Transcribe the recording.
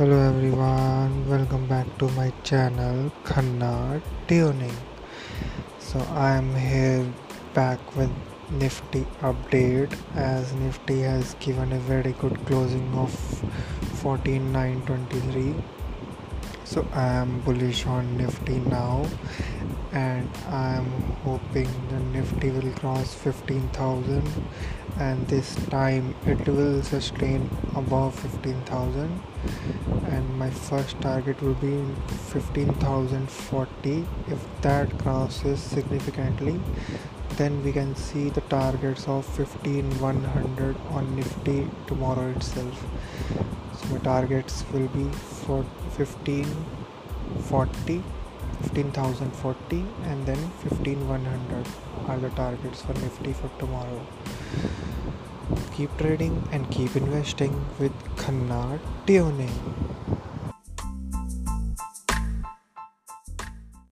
Hello everyone, welcome back to my channel Khanna Tuning. So I am here back with Nifty update, as Nifty has given a very good closing of 14,923. So I am bullish on Nifty now, and I am hoping the Nifty will cross 15,000, and this time it will sustain above 15,000, and my first target will be 15,040. If that crosses significantly, then we can see the targets of 15,100 on Nifty tomorrow itself. So my targets will be for 15,040 and then 15,100 are the targets for Nifty for tomorrow. Keep trading and keep investing with Khanna Tuning.